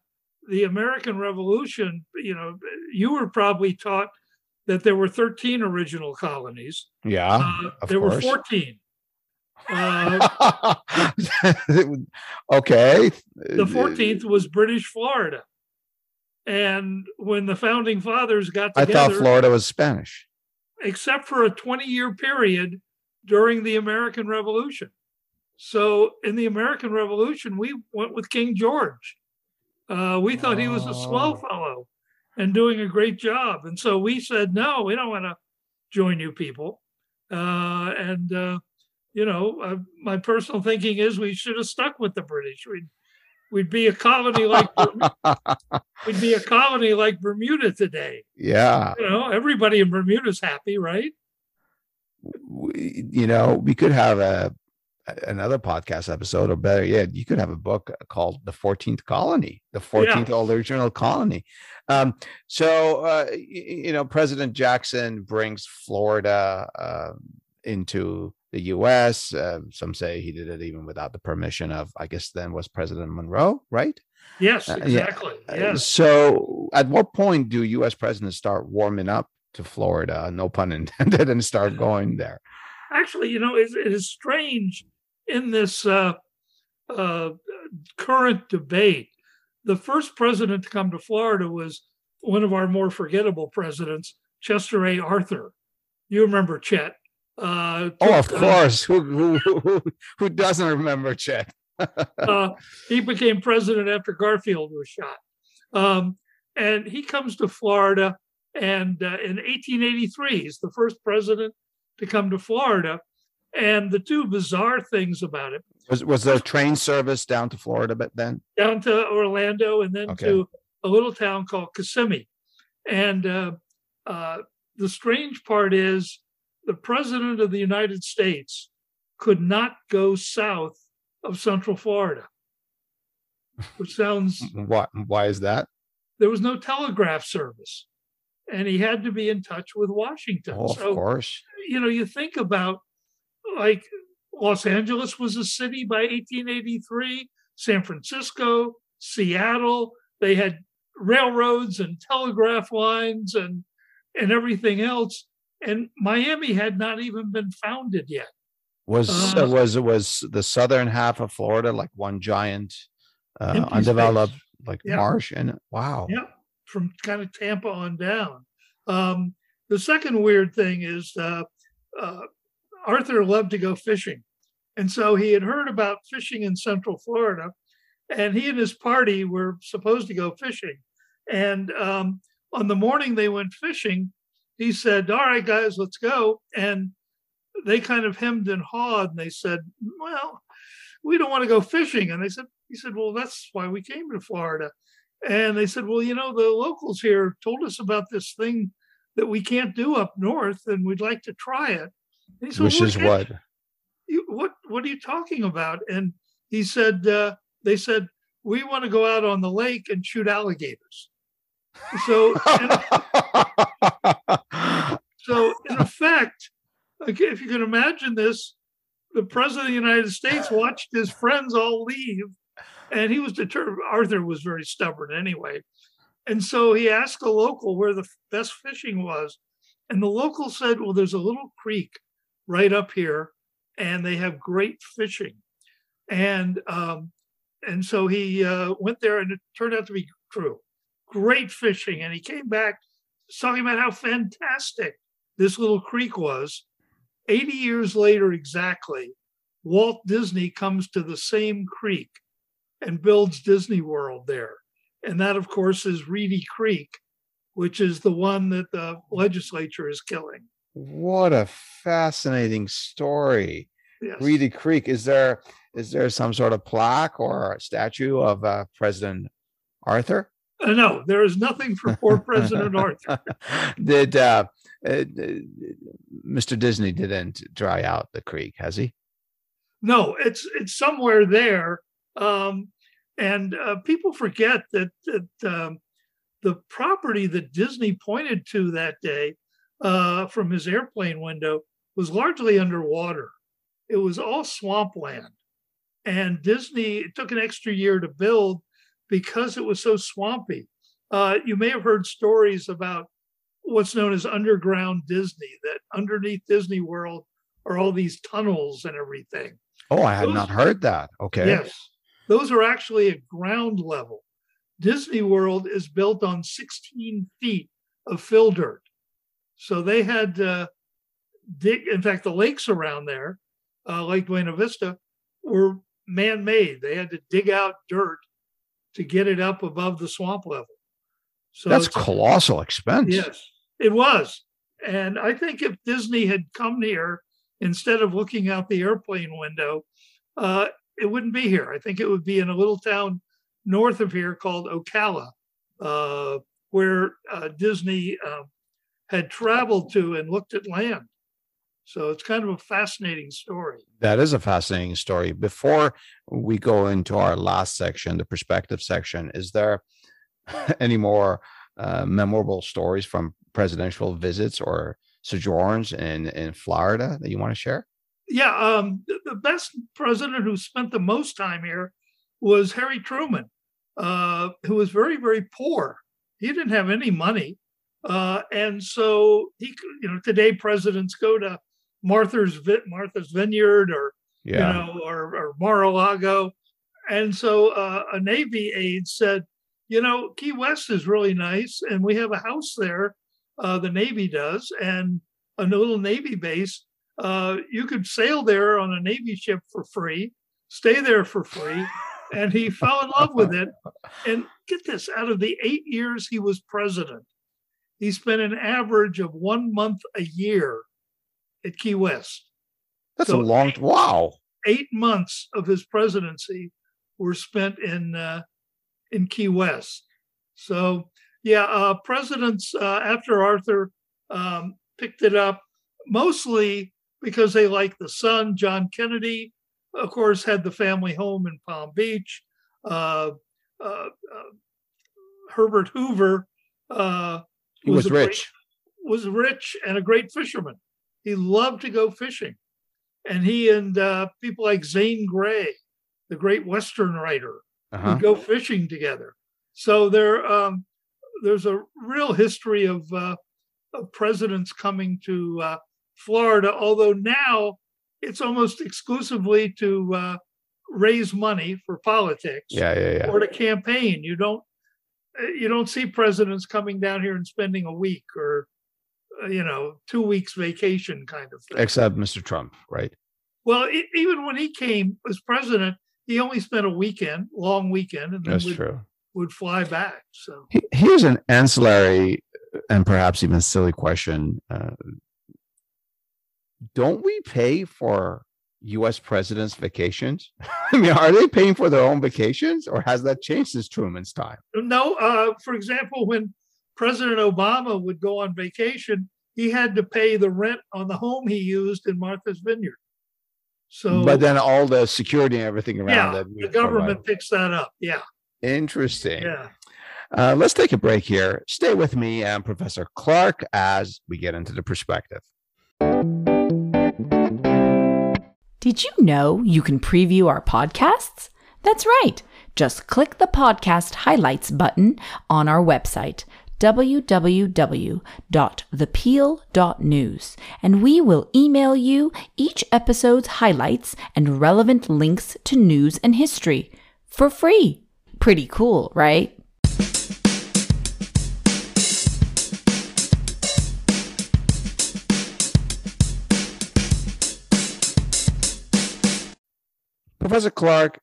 the American Revolution, you know, you were probably taught that there were thirteen original colonies. Yeah, uh, of there course. were fourteen. Uh, okay. The fourteenth was British Florida, and when the founding fathers got together, I thought Florida was Spanish, except for a twenty-year period during the American Revolution. So, in the American Revolution, we went with King George. Uh, we thought oh. he was a swell fellow and doing a great job. And so we said, no, we don't want to join you people. Uh, and, uh, you know, uh, my personal thinking is we should have stuck with the British. We'd, we'd be a colony like we'd be a colony like Bermuda today. Yeah. You know, everybody in Bermuda's happy, right? We, you know, we could have a another podcast episode, or better yet, you could have a book called The fourteenth Colony, The fourteenth yeah. Original Colony. Um, so, uh, you know, President Jackson brings Florida uh, into the U S. Uh, some say he did it even without the permission of, I guess then was President Monroe, right? Yes, exactly. Uh, yeah. yes. So at what point do U S presidents start warming up to Florida, no pun intended, and start going there? Actually, you know, it, it is strange. In this uh, uh, current debate, the first president to come to Florida was one of our more forgettable presidents, Chester A. Arthur. You remember Chet? Uh, oh, of uh, course. Who, who, who, who doesn't remember Chet? uh, he became president after Garfield was shot. Um, and he comes to Florida, and uh, in eighteen eighty-three, he's the first president to come to Florida. And the two bizarre things about it was, was there train service down to Florida, but then down to Orlando and then okay. to a little town called Kissimmee. And uh, uh, the strange part is the president of the United States could not go south of Central Florida, which sounds why? Why is that? There was no telegraph service, and he had to be in touch with Washington. Oh, so, of course, you know, you think about. Like Los Angeles was a city by eighteen eighty-three, San Francisco, Seattle, they had railroads and telegraph lines and, and everything else. And Miami had not even been founded yet. Was uh, was was the southern half of Florida like one giant uh, undeveloped space. like yeah. marsh? And wow. Yeah, from kind of Tampa on down. Um, the second weird thing is uh, uh Arthur loved to go fishing. And so he had heard about fishing in Central Florida, and he and his party were supposed to go fishing. And um, on the morning they went fishing, he said, all right, guys, let's go. And they kind of hemmed and hawed, and they said, well, we don't want to go fishing. And they said, he said, well, that's why we came to Florida. And they said, well, you know, the locals here told us about this thing that we can't do up north, and we'd like to try it. He said, Which what is what? You, what? What are you talking about? And he said, uh, they said, we want to go out on the lake and shoot alligators. So, in, so in effect, okay, if you can imagine this, the president of the United States watched his friends all leave, and he was determined. Arthur was very stubborn anyway. And so he asked a local where the best fishing was. And the local said, well, there's a little creek right up here and they have great fishing. And um, and so he uh, went there and it turned out to be true. Great fishing. And he came back talking about how fantastic this little creek was. eighty years later, exactly, Walt Disney comes to the same creek and builds Disney World there. And that, of course, is Reedy Creek, which is the one that the legislature is killing. What a fascinating story. Yes. Reedy Creek. Is there is there some sort of plaque or a statue of uh, President Arthur? Uh, no, there is nothing for poor President Arthur. Did uh, uh, Mister Disney didn't dry out the creek, has he? No, it's it's somewhere there. Um, And uh, people forget that, that um, the property that Disney pointed to that day uh, from his airplane window was largely underwater. It was all swampland. And Disney, it took an extra year to build because it was so swampy. Uh, you may have heard stories about what's known as underground Disney, that underneath Disney World are all these tunnels and everything. Oh, I had Those, not heard that. Okay. Yes. Those are actually at ground level. Disney World is built on sixteen feet of fill dirt. So they had uh, dig, in fact, the lakes around there, uh, Lake Buena Vista, were man-made. They had to dig out dirt to get it up above the swamp level. So that's colossal expense. Yes, it was. And I think if Disney had come here, instead of looking out the airplane window, uh, it wouldn't be here. I think it would be in a little town north of here called Ocala, uh, where uh, Disney uh, had traveled to and looked at land. So it's kind of a fascinating story. That is a fascinating story. Before we go into our last section, the perspective section, is there any more uh, memorable stories from presidential visits or sojourns in, in Florida that you want to share? Yeah, um, the best president who spent the most time here was Harry Truman, uh, who was very, very poor. He didn't have any money. Uh, and so, he, you know, today presidents go to Martha's Martha's Vineyard or, yeah. you know, or, or Mar-a-Lago. And so uh, a Navy aide said, you know, Key West is really nice. And we have a house there, uh, the Navy does, and a little Navy base. Uh, you could sail there on a Navy ship for free, stay there for free. And he fell in love with it. And get this, out of the eight years he was president, he spent an average of one month a year at Key West. That's so a long, eight, wow. Eight months of his presidency were spent in, uh, in Key West. So yeah, uh, presidents uh, after Arthur um, picked it up, mostly because they liked the sun. John Kennedy, of course, had the family home in Palm Beach. Uh, uh, uh, Herbert Hoover uh, he was, was rich, great, was rich and a great fisherman. He loved to go fishing, and he and uh, people like Zane Grey, the great Western writer, uh-huh. would go fishing together. So there, um, there's a real history of, uh, of presidents coming to Uh, Florida, although now it's almost exclusively to uh, raise money for politics yeah, yeah, yeah. or to campaign. You don't you don't see presidents coming down here and spending a week or, you know, two weeks vacation kind of thing. Except Mister Trump, right? Well, it, even when he came as president, he only spent a weekend, long weekend, and then That's would, true. would fly back. So here's an ancillary and perhaps even silly question. Uh, Don't we pay for U S presidents' vacations? I mean, are they paying for their own vacations, or has that changed since Truman's time? No. Uh, for example, when President Obama would go on vacation, he had to pay the rent on the home he used in Martha's Vineyard. So, but then all the security and everything around yeah, that. The government picks that up. Yeah. Interesting. Yeah. Uh, let's take a break here. Stay with me and Professor Clark as we get into the perspective. Did you know you can preview our podcasts? That's right. Just click the podcast highlights button on our website, w w w dot the peel dot news, and we will email you each episode's highlights and relevant links to news and history for free. Pretty cool, right? Professor Clark,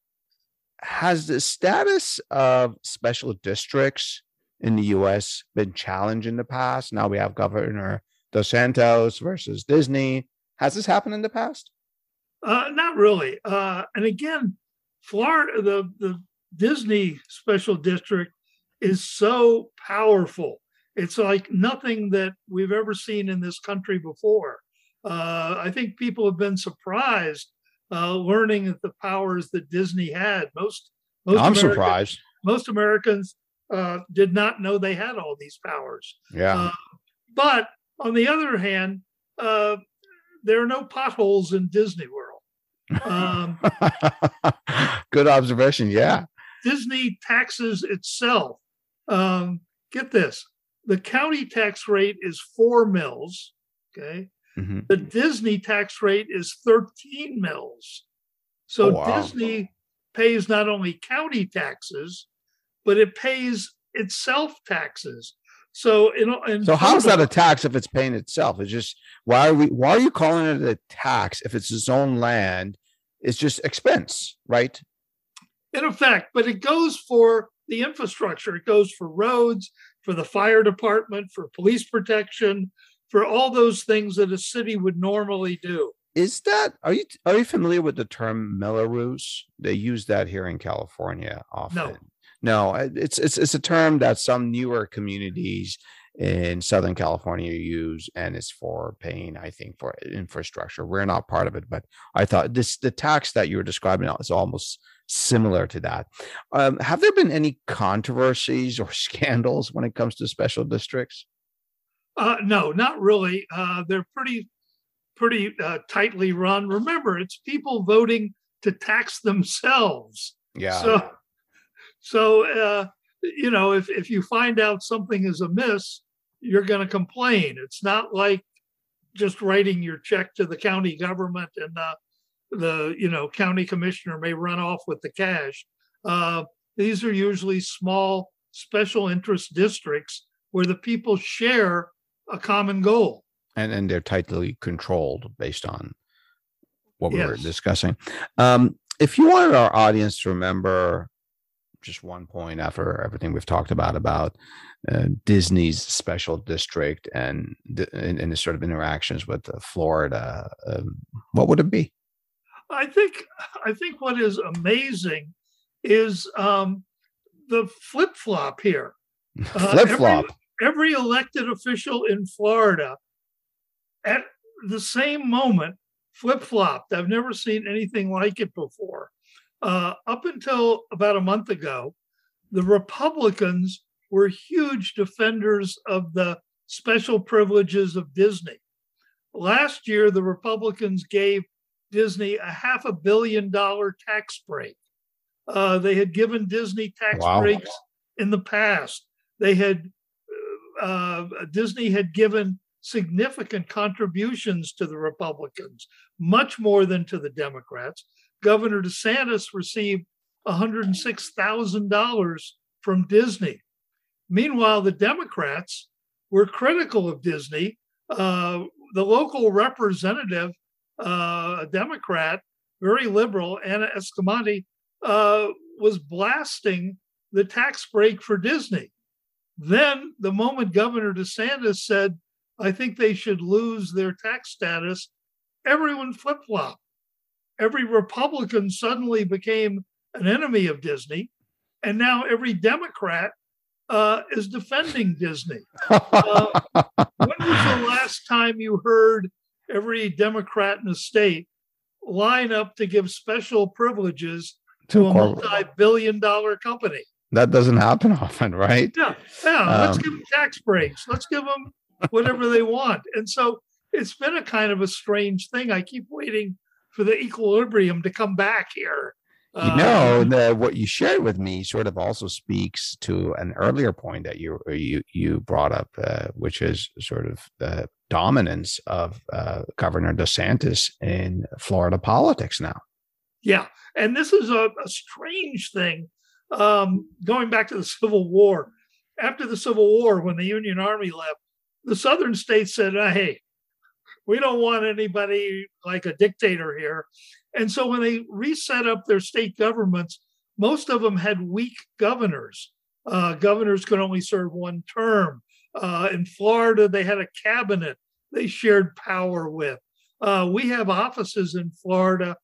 has the status of special districts in the U S been challenged in the past? Now we have Governor DeSantis versus Disney. Has this happened in the past? Uh, not really. Uh, and again, Florida, the, the Disney special district is so powerful. It's like nothing that we've ever seen in this country before. Uh, I think people have been surprised Uh, learning that the powers that Disney had. Most, most I'm Americans, surprised. Most Americans uh, did not know they had all these powers. Yeah. Uh, but on the other hand, uh, there are no potholes in Disney World. Um, Good observation. Yeah. Disney taxes itself. Um, get this. The county tax rate is four mils. Okay. Mm-hmm. The Disney tax rate is thirteen mils. So oh, wow. Disney pays not only county taxes, but it pays itself taxes. So, in, in so how is that a tax if it's paying itself? It's just, why are we, why are you calling it a tax if it's its own land? It's just expense, right? In effect, but it goes for the infrastructure. It goes for roads, for the fire department, for police protection, for all those things that a city would normally do. Is that, are you are you familiar with the term Mello-Roos? They use that here in California often. No, no, it's it's it's a term that some newer communities in Southern California use, and it's for paying, I think, for infrastructure. We're not part of it, but I thought this the tax that you were describing is almost similar to that. Um, have there been any controversies or scandals when it comes to special districts? Uh, no, not really. Uh, they're pretty, pretty uh, tightly run. Remember, it's people voting to tax themselves. Yeah. So, so uh, you know, if if you find out something is amiss, you're going to complain. It's not like just writing your check to the county government and uh, the you know county commissioner may run off with the cash. Uh, these are usually small special interest districts where the people share a common goal. And and they're tightly controlled based on what we yes. were discussing. Um, if you wanted our audience to remember just one point after everything we've talked about, about uh, Disney's special district and, and, and the sort of interactions with uh, Florida, um, what would it be? I think, I think what is amazing is um, the flip-flop here. Uh, Flip-flop. Every, every elected official in Florida at the same moment flip-flopped. I've never seen anything like it before. Uh, up until about a month ago, the Republicans were huge defenders of the special privileges of Disney. Last year, the Republicans gave Disney a half a billion dollar tax break. Uh, they had given Disney tax wow. breaks in the past. They had uh, Disney had given significant contributions to the Republicans, much more than to the Democrats. Governor DeSantis received one hundred six thousand dollars from Disney. Meanwhile, the Democrats were critical of Disney. Uh, the local representative, uh, a Democrat, very liberal, Anna Escamonte, uh, was blasting the tax break for Disney. Then the moment Governor DeSantis said, I think they should lose their tax status, everyone flip-flopped. Every Republican suddenly became an enemy of Disney. And now every Democrat uh, is defending Disney. Uh, when was the last time you heard every Democrat in the state line up to give special privileges to a multi-billion dollar company? That doesn't happen often, right? Yeah, yeah. Let's um, give them tax breaks. Let's give them whatever they want. And so it's been a kind of a strange thing. I keep waiting for the equilibrium to come back here. You know, the, what you shared with me sort of also speaks to an earlier point that you you you brought up, uh, which is sort of the dominance of uh, Governor DeSantis in Florida politics now. Yeah, and this is a, a strange thing. Um, going back to the Civil War, after the Civil War, when the Union Army left, the Southern states said, "Hey, we don't want anybody like a dictator here." And so when they reset up their state governments, most of them had weak governors. Uh, governors could only serve one term. Uh, in Florida, they had a cabinet they shared power with. Uh, we have offices in Florida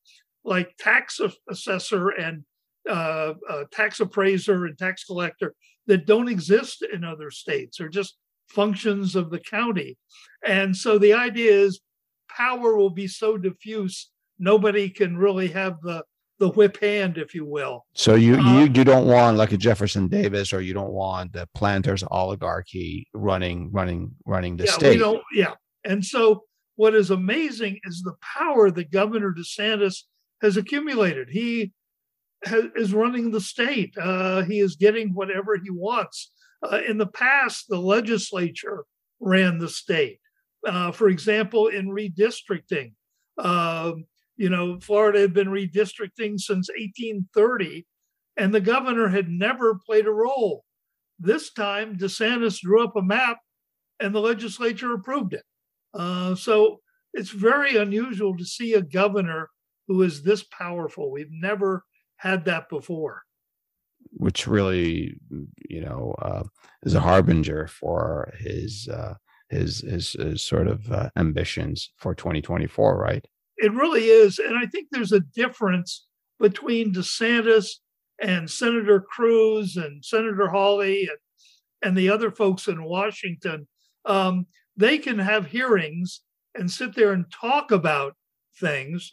like tax assessor and uh, uh, tax appraiser and tax collector that don't exist in other states. They're just functions of the county. And so the idea is power will be so diffuse nobody can really have the, the whip hand, if you will. So you, um, you you don't want like a Jefferson Davis, or you don't want the planters oligarchy running running running the yeah, state. We don't, yeah. And so what is amazing is the power that Governor DeSantis has accumulated. He has, is running the state. Uh, he is getting whatever he wants. Uh, in the past, the legislature ran the state. Uh, for example, in redistricting. Um, You know, Florida had been redistricting since eighteen thirty, and the governor had never played a role. This time, DeSantis drew up a map, and the legislature approved it. Uh, so it's very unusual to see a governor who is this powerful. We've never had that before. Which really, you know, uh, is a harbinger for his uh, his, his his sort of uh, ambitions for twenty twenty-four, right? It really is. And I think there's a difference between DeSantis and Senator Cruz and Senator Hawley and, and the other folks in Washington. Um, they can have hearings and sit there and talk about things.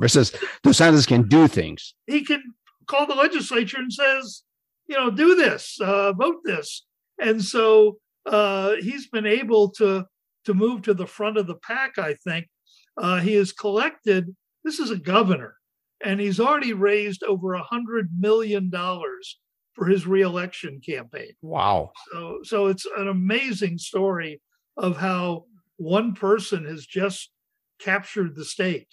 Versus DeSantis can do things. He can call the legislature and says, you know, do this, uh, vote this. And so uh, he's been able to, to move to the front of the pack, I think. Uh, he has collected, this is a governor, and he's already raised over one hundred million dollars for his reelection campaign. Wow. So so it's an amazing story of how one person has just captured the state.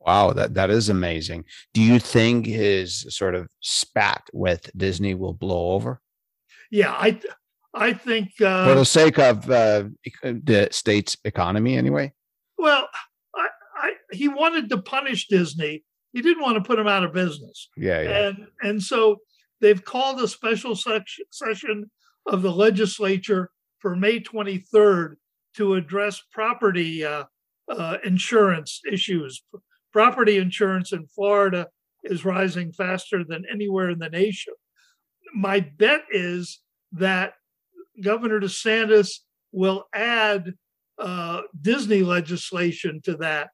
Wow, that, that is amazing. Do you think his sort of spat with Disney will blow over? Yeah, I I think... Uh, for the sake of uh, the state's economy anyway? Well... I, he wanted to punish Disney. He didn't want to put him out of business. Yeah, yeah. And, and so they've called a special session of the legislature for May twenty-third to address property uh, uh, insurance issues. Property insurance in Florida is rising faster than anywhere in the nation. My bet is that Governor DeSantis will add uh, Disney legislation to that,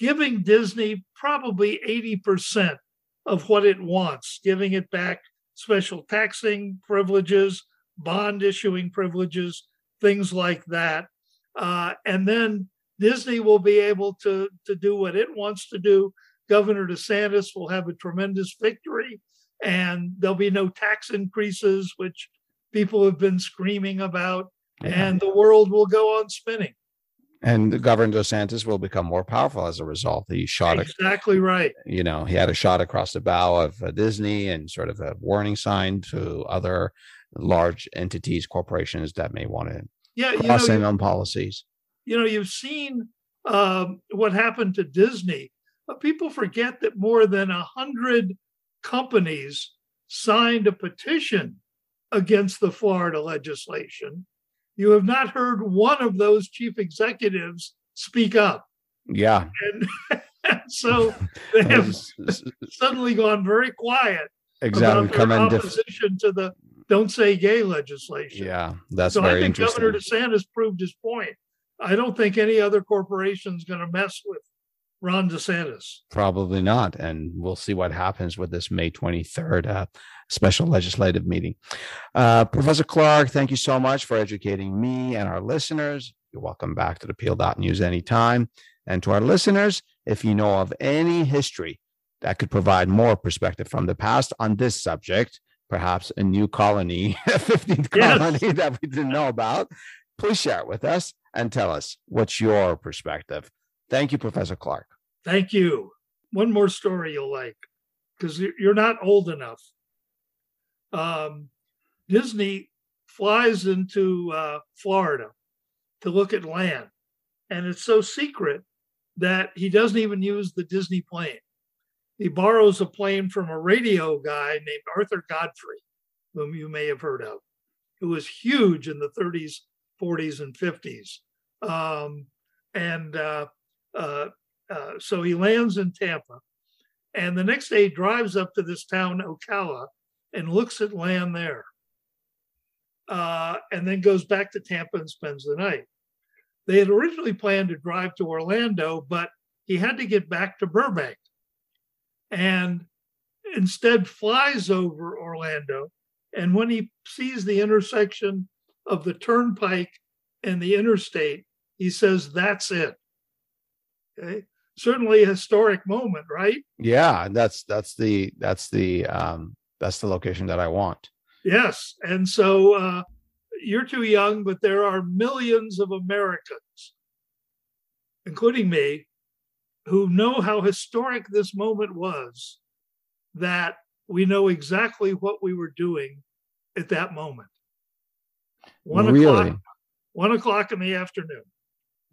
giving Disney probably eighty percent of what it wants, giving it back special taxing privileges, bond issuing privileges, things like that. Uh, and then Disney will be able to, to do what it wants to do. Governor DeSantis will have a tremendous victory, and there'll be no tax increases, which people have been screaming about, yeah. And the world will go on spinning. And Governor DeSantis will become more powerful as a result. He shot exactly ac- right. You know, he had a shot across the bow of uh, Disney and sort of a warning sign to other large entities, corporations that may want to yeah, cross you know, in on policies. You know, you've seen um, what happened to Disney. But people forget that more than a hundred companies signed a petition against the Florida legislation. You have not heard one of those chief executives speak up. Yeah. And, and so they have suddenly gone very quiet. Exactly. About their opposition def- to the Don't Say Gay legislation. Yeah, that's so very I think interesting. Governor DeSantis proved his point. I don't think any other corporation is going to mess with Ron DeSantis. Probably not. And we'll see what happens with this May twenty-third uh, special legislative meeting. Uh, Professor Clark, thank you so much for educating me and our listeners. You're welcome back to the Peel dot News anytime. And to our listeners, if you know of any history that could provide more perspective from the past on this subject, perhaps a new colony, a fifteenth colony yes. that we didn't know about. Please share it with us and tell us what's your perspective. Thank you, Professor Clark. Thank you. One more story you'll like, because you're not old enough. Um, Disney flies into uh, Florida to look at land. And it's so secret that he doesn't even use the Disney plane. He borrows a plane from a radio guy named Arthur Godfrey, whom you may have heard of, who was huge in the thirties, forties, and fifties. Um, and uh, uh, uh, so he lands in Tampa. And the next day, he drives up to this town, Ocala, and looks at land there. Uh, and then goes back to Tampa and spends the night. They had originally planned to drive to Orlando, but he had to get back to Burbank and instead flies over Orlando. And when he sees the intersection of the turnpike and the interstate, he says, that's it. Okay. Certainly a historic moment, right? Yeah, that's that's the that's the um, that's the location that I want. Yes. And so uh, you're too young, but there are millions of Americans, including me, who know how historic this moment was, that we know exactly what we were doing at that moment. One really? o'clock, one o'clock in the afternoon.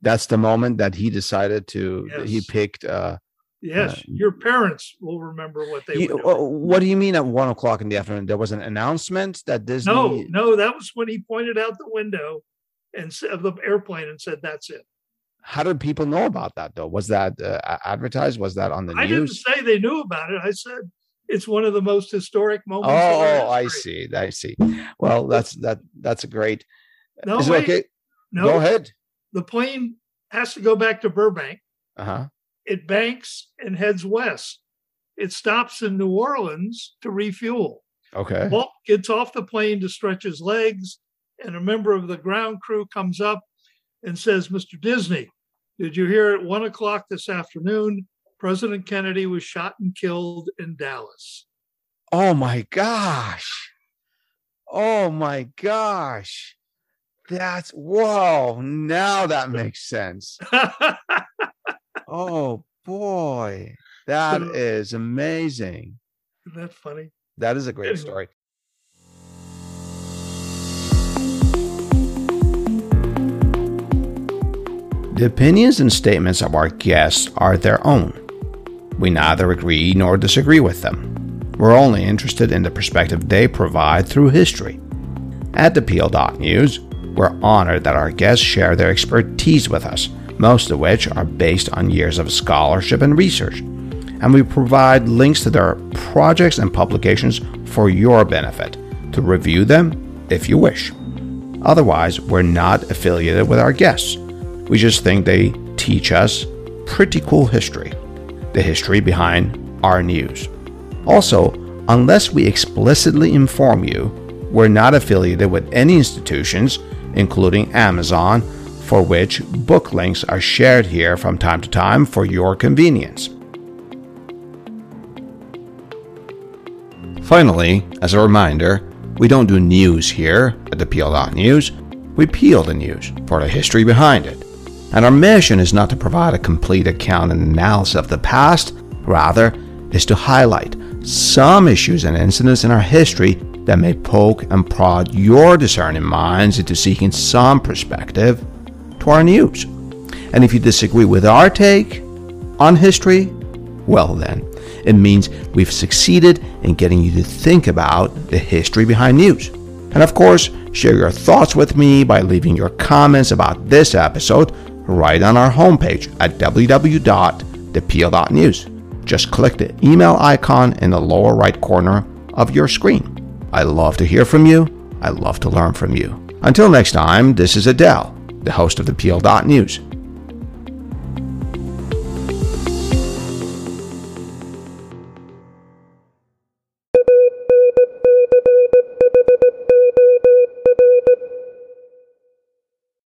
That's the moment that he decided to, yes. he picked. Uh, yes. Uh, Your parents will remember what they you, were doing. What do you mean at one o'clock in the afternoon? There was an announcement that Disney. No, no, that was when he pointed out the window and of the airplane and said, that's it. How did people know about that, though? Was that uh, advertised? Was that on the I news? I didn't say they knew about it. I said it's one of the most historic moments. Oh, I see. I see. Well, that's that. That's a great. No, Is wait, it okay? No, go ahead. The plane has to go back to Burbank. Uh-huh. It banks and heads west. It stops in New Orleans to refuel. Okay. Walt gets off the plane to stretch his legs, and a member of the ground crew comes up and says, Mister Disney, did you hear at one o'clock this afternoon, President Kennedy was shot and killed in Dallas? Oh, my gosh. Oh, my gosh. That's, whoa, now that makes sense. Oh, boy. That is amazing. Isn't that funny? That is a great anyway. story. The opinions and statements of our guests are their own. We neither agree nor disagree with them. We're only interested in the perspective they provide through history. At the Peel dot News, we're honored that our guests share their expertise with us, most of which are based on years of scholarship and research, and we provide links to their projects and publications for your benefit, to review them if you wish. Otherwise, we're not affiliated with our guests. We just think they teach us pretty cool history, the history behind our news. Also, unless we explicitly inform you, we're not affiliated with any institutions, including Amazon, for which book links are shared here from time to time for your convenience. Finally, as a reminder, we don't do news here at the Peel dot News. We peel the news for the history behind it. And our mission is not to provide a complete account and analysis of the past, rather is to highlight some issues and incidents in our history that may poke and prod your discerning minds into seeking some perspective to our news. And if you disagree with our take on history, well then, it means we've succeeded in getting you to think about the history behind news. And of course, share your thoughts with me by leaving your comments about this episode right on our homepage at w w w dot the peel dot news. Just click the email icon in the lower right corner of your screen. I love to hear from you. I love to learn from you. Until next time, this is Adele, the host of the Peel dot News.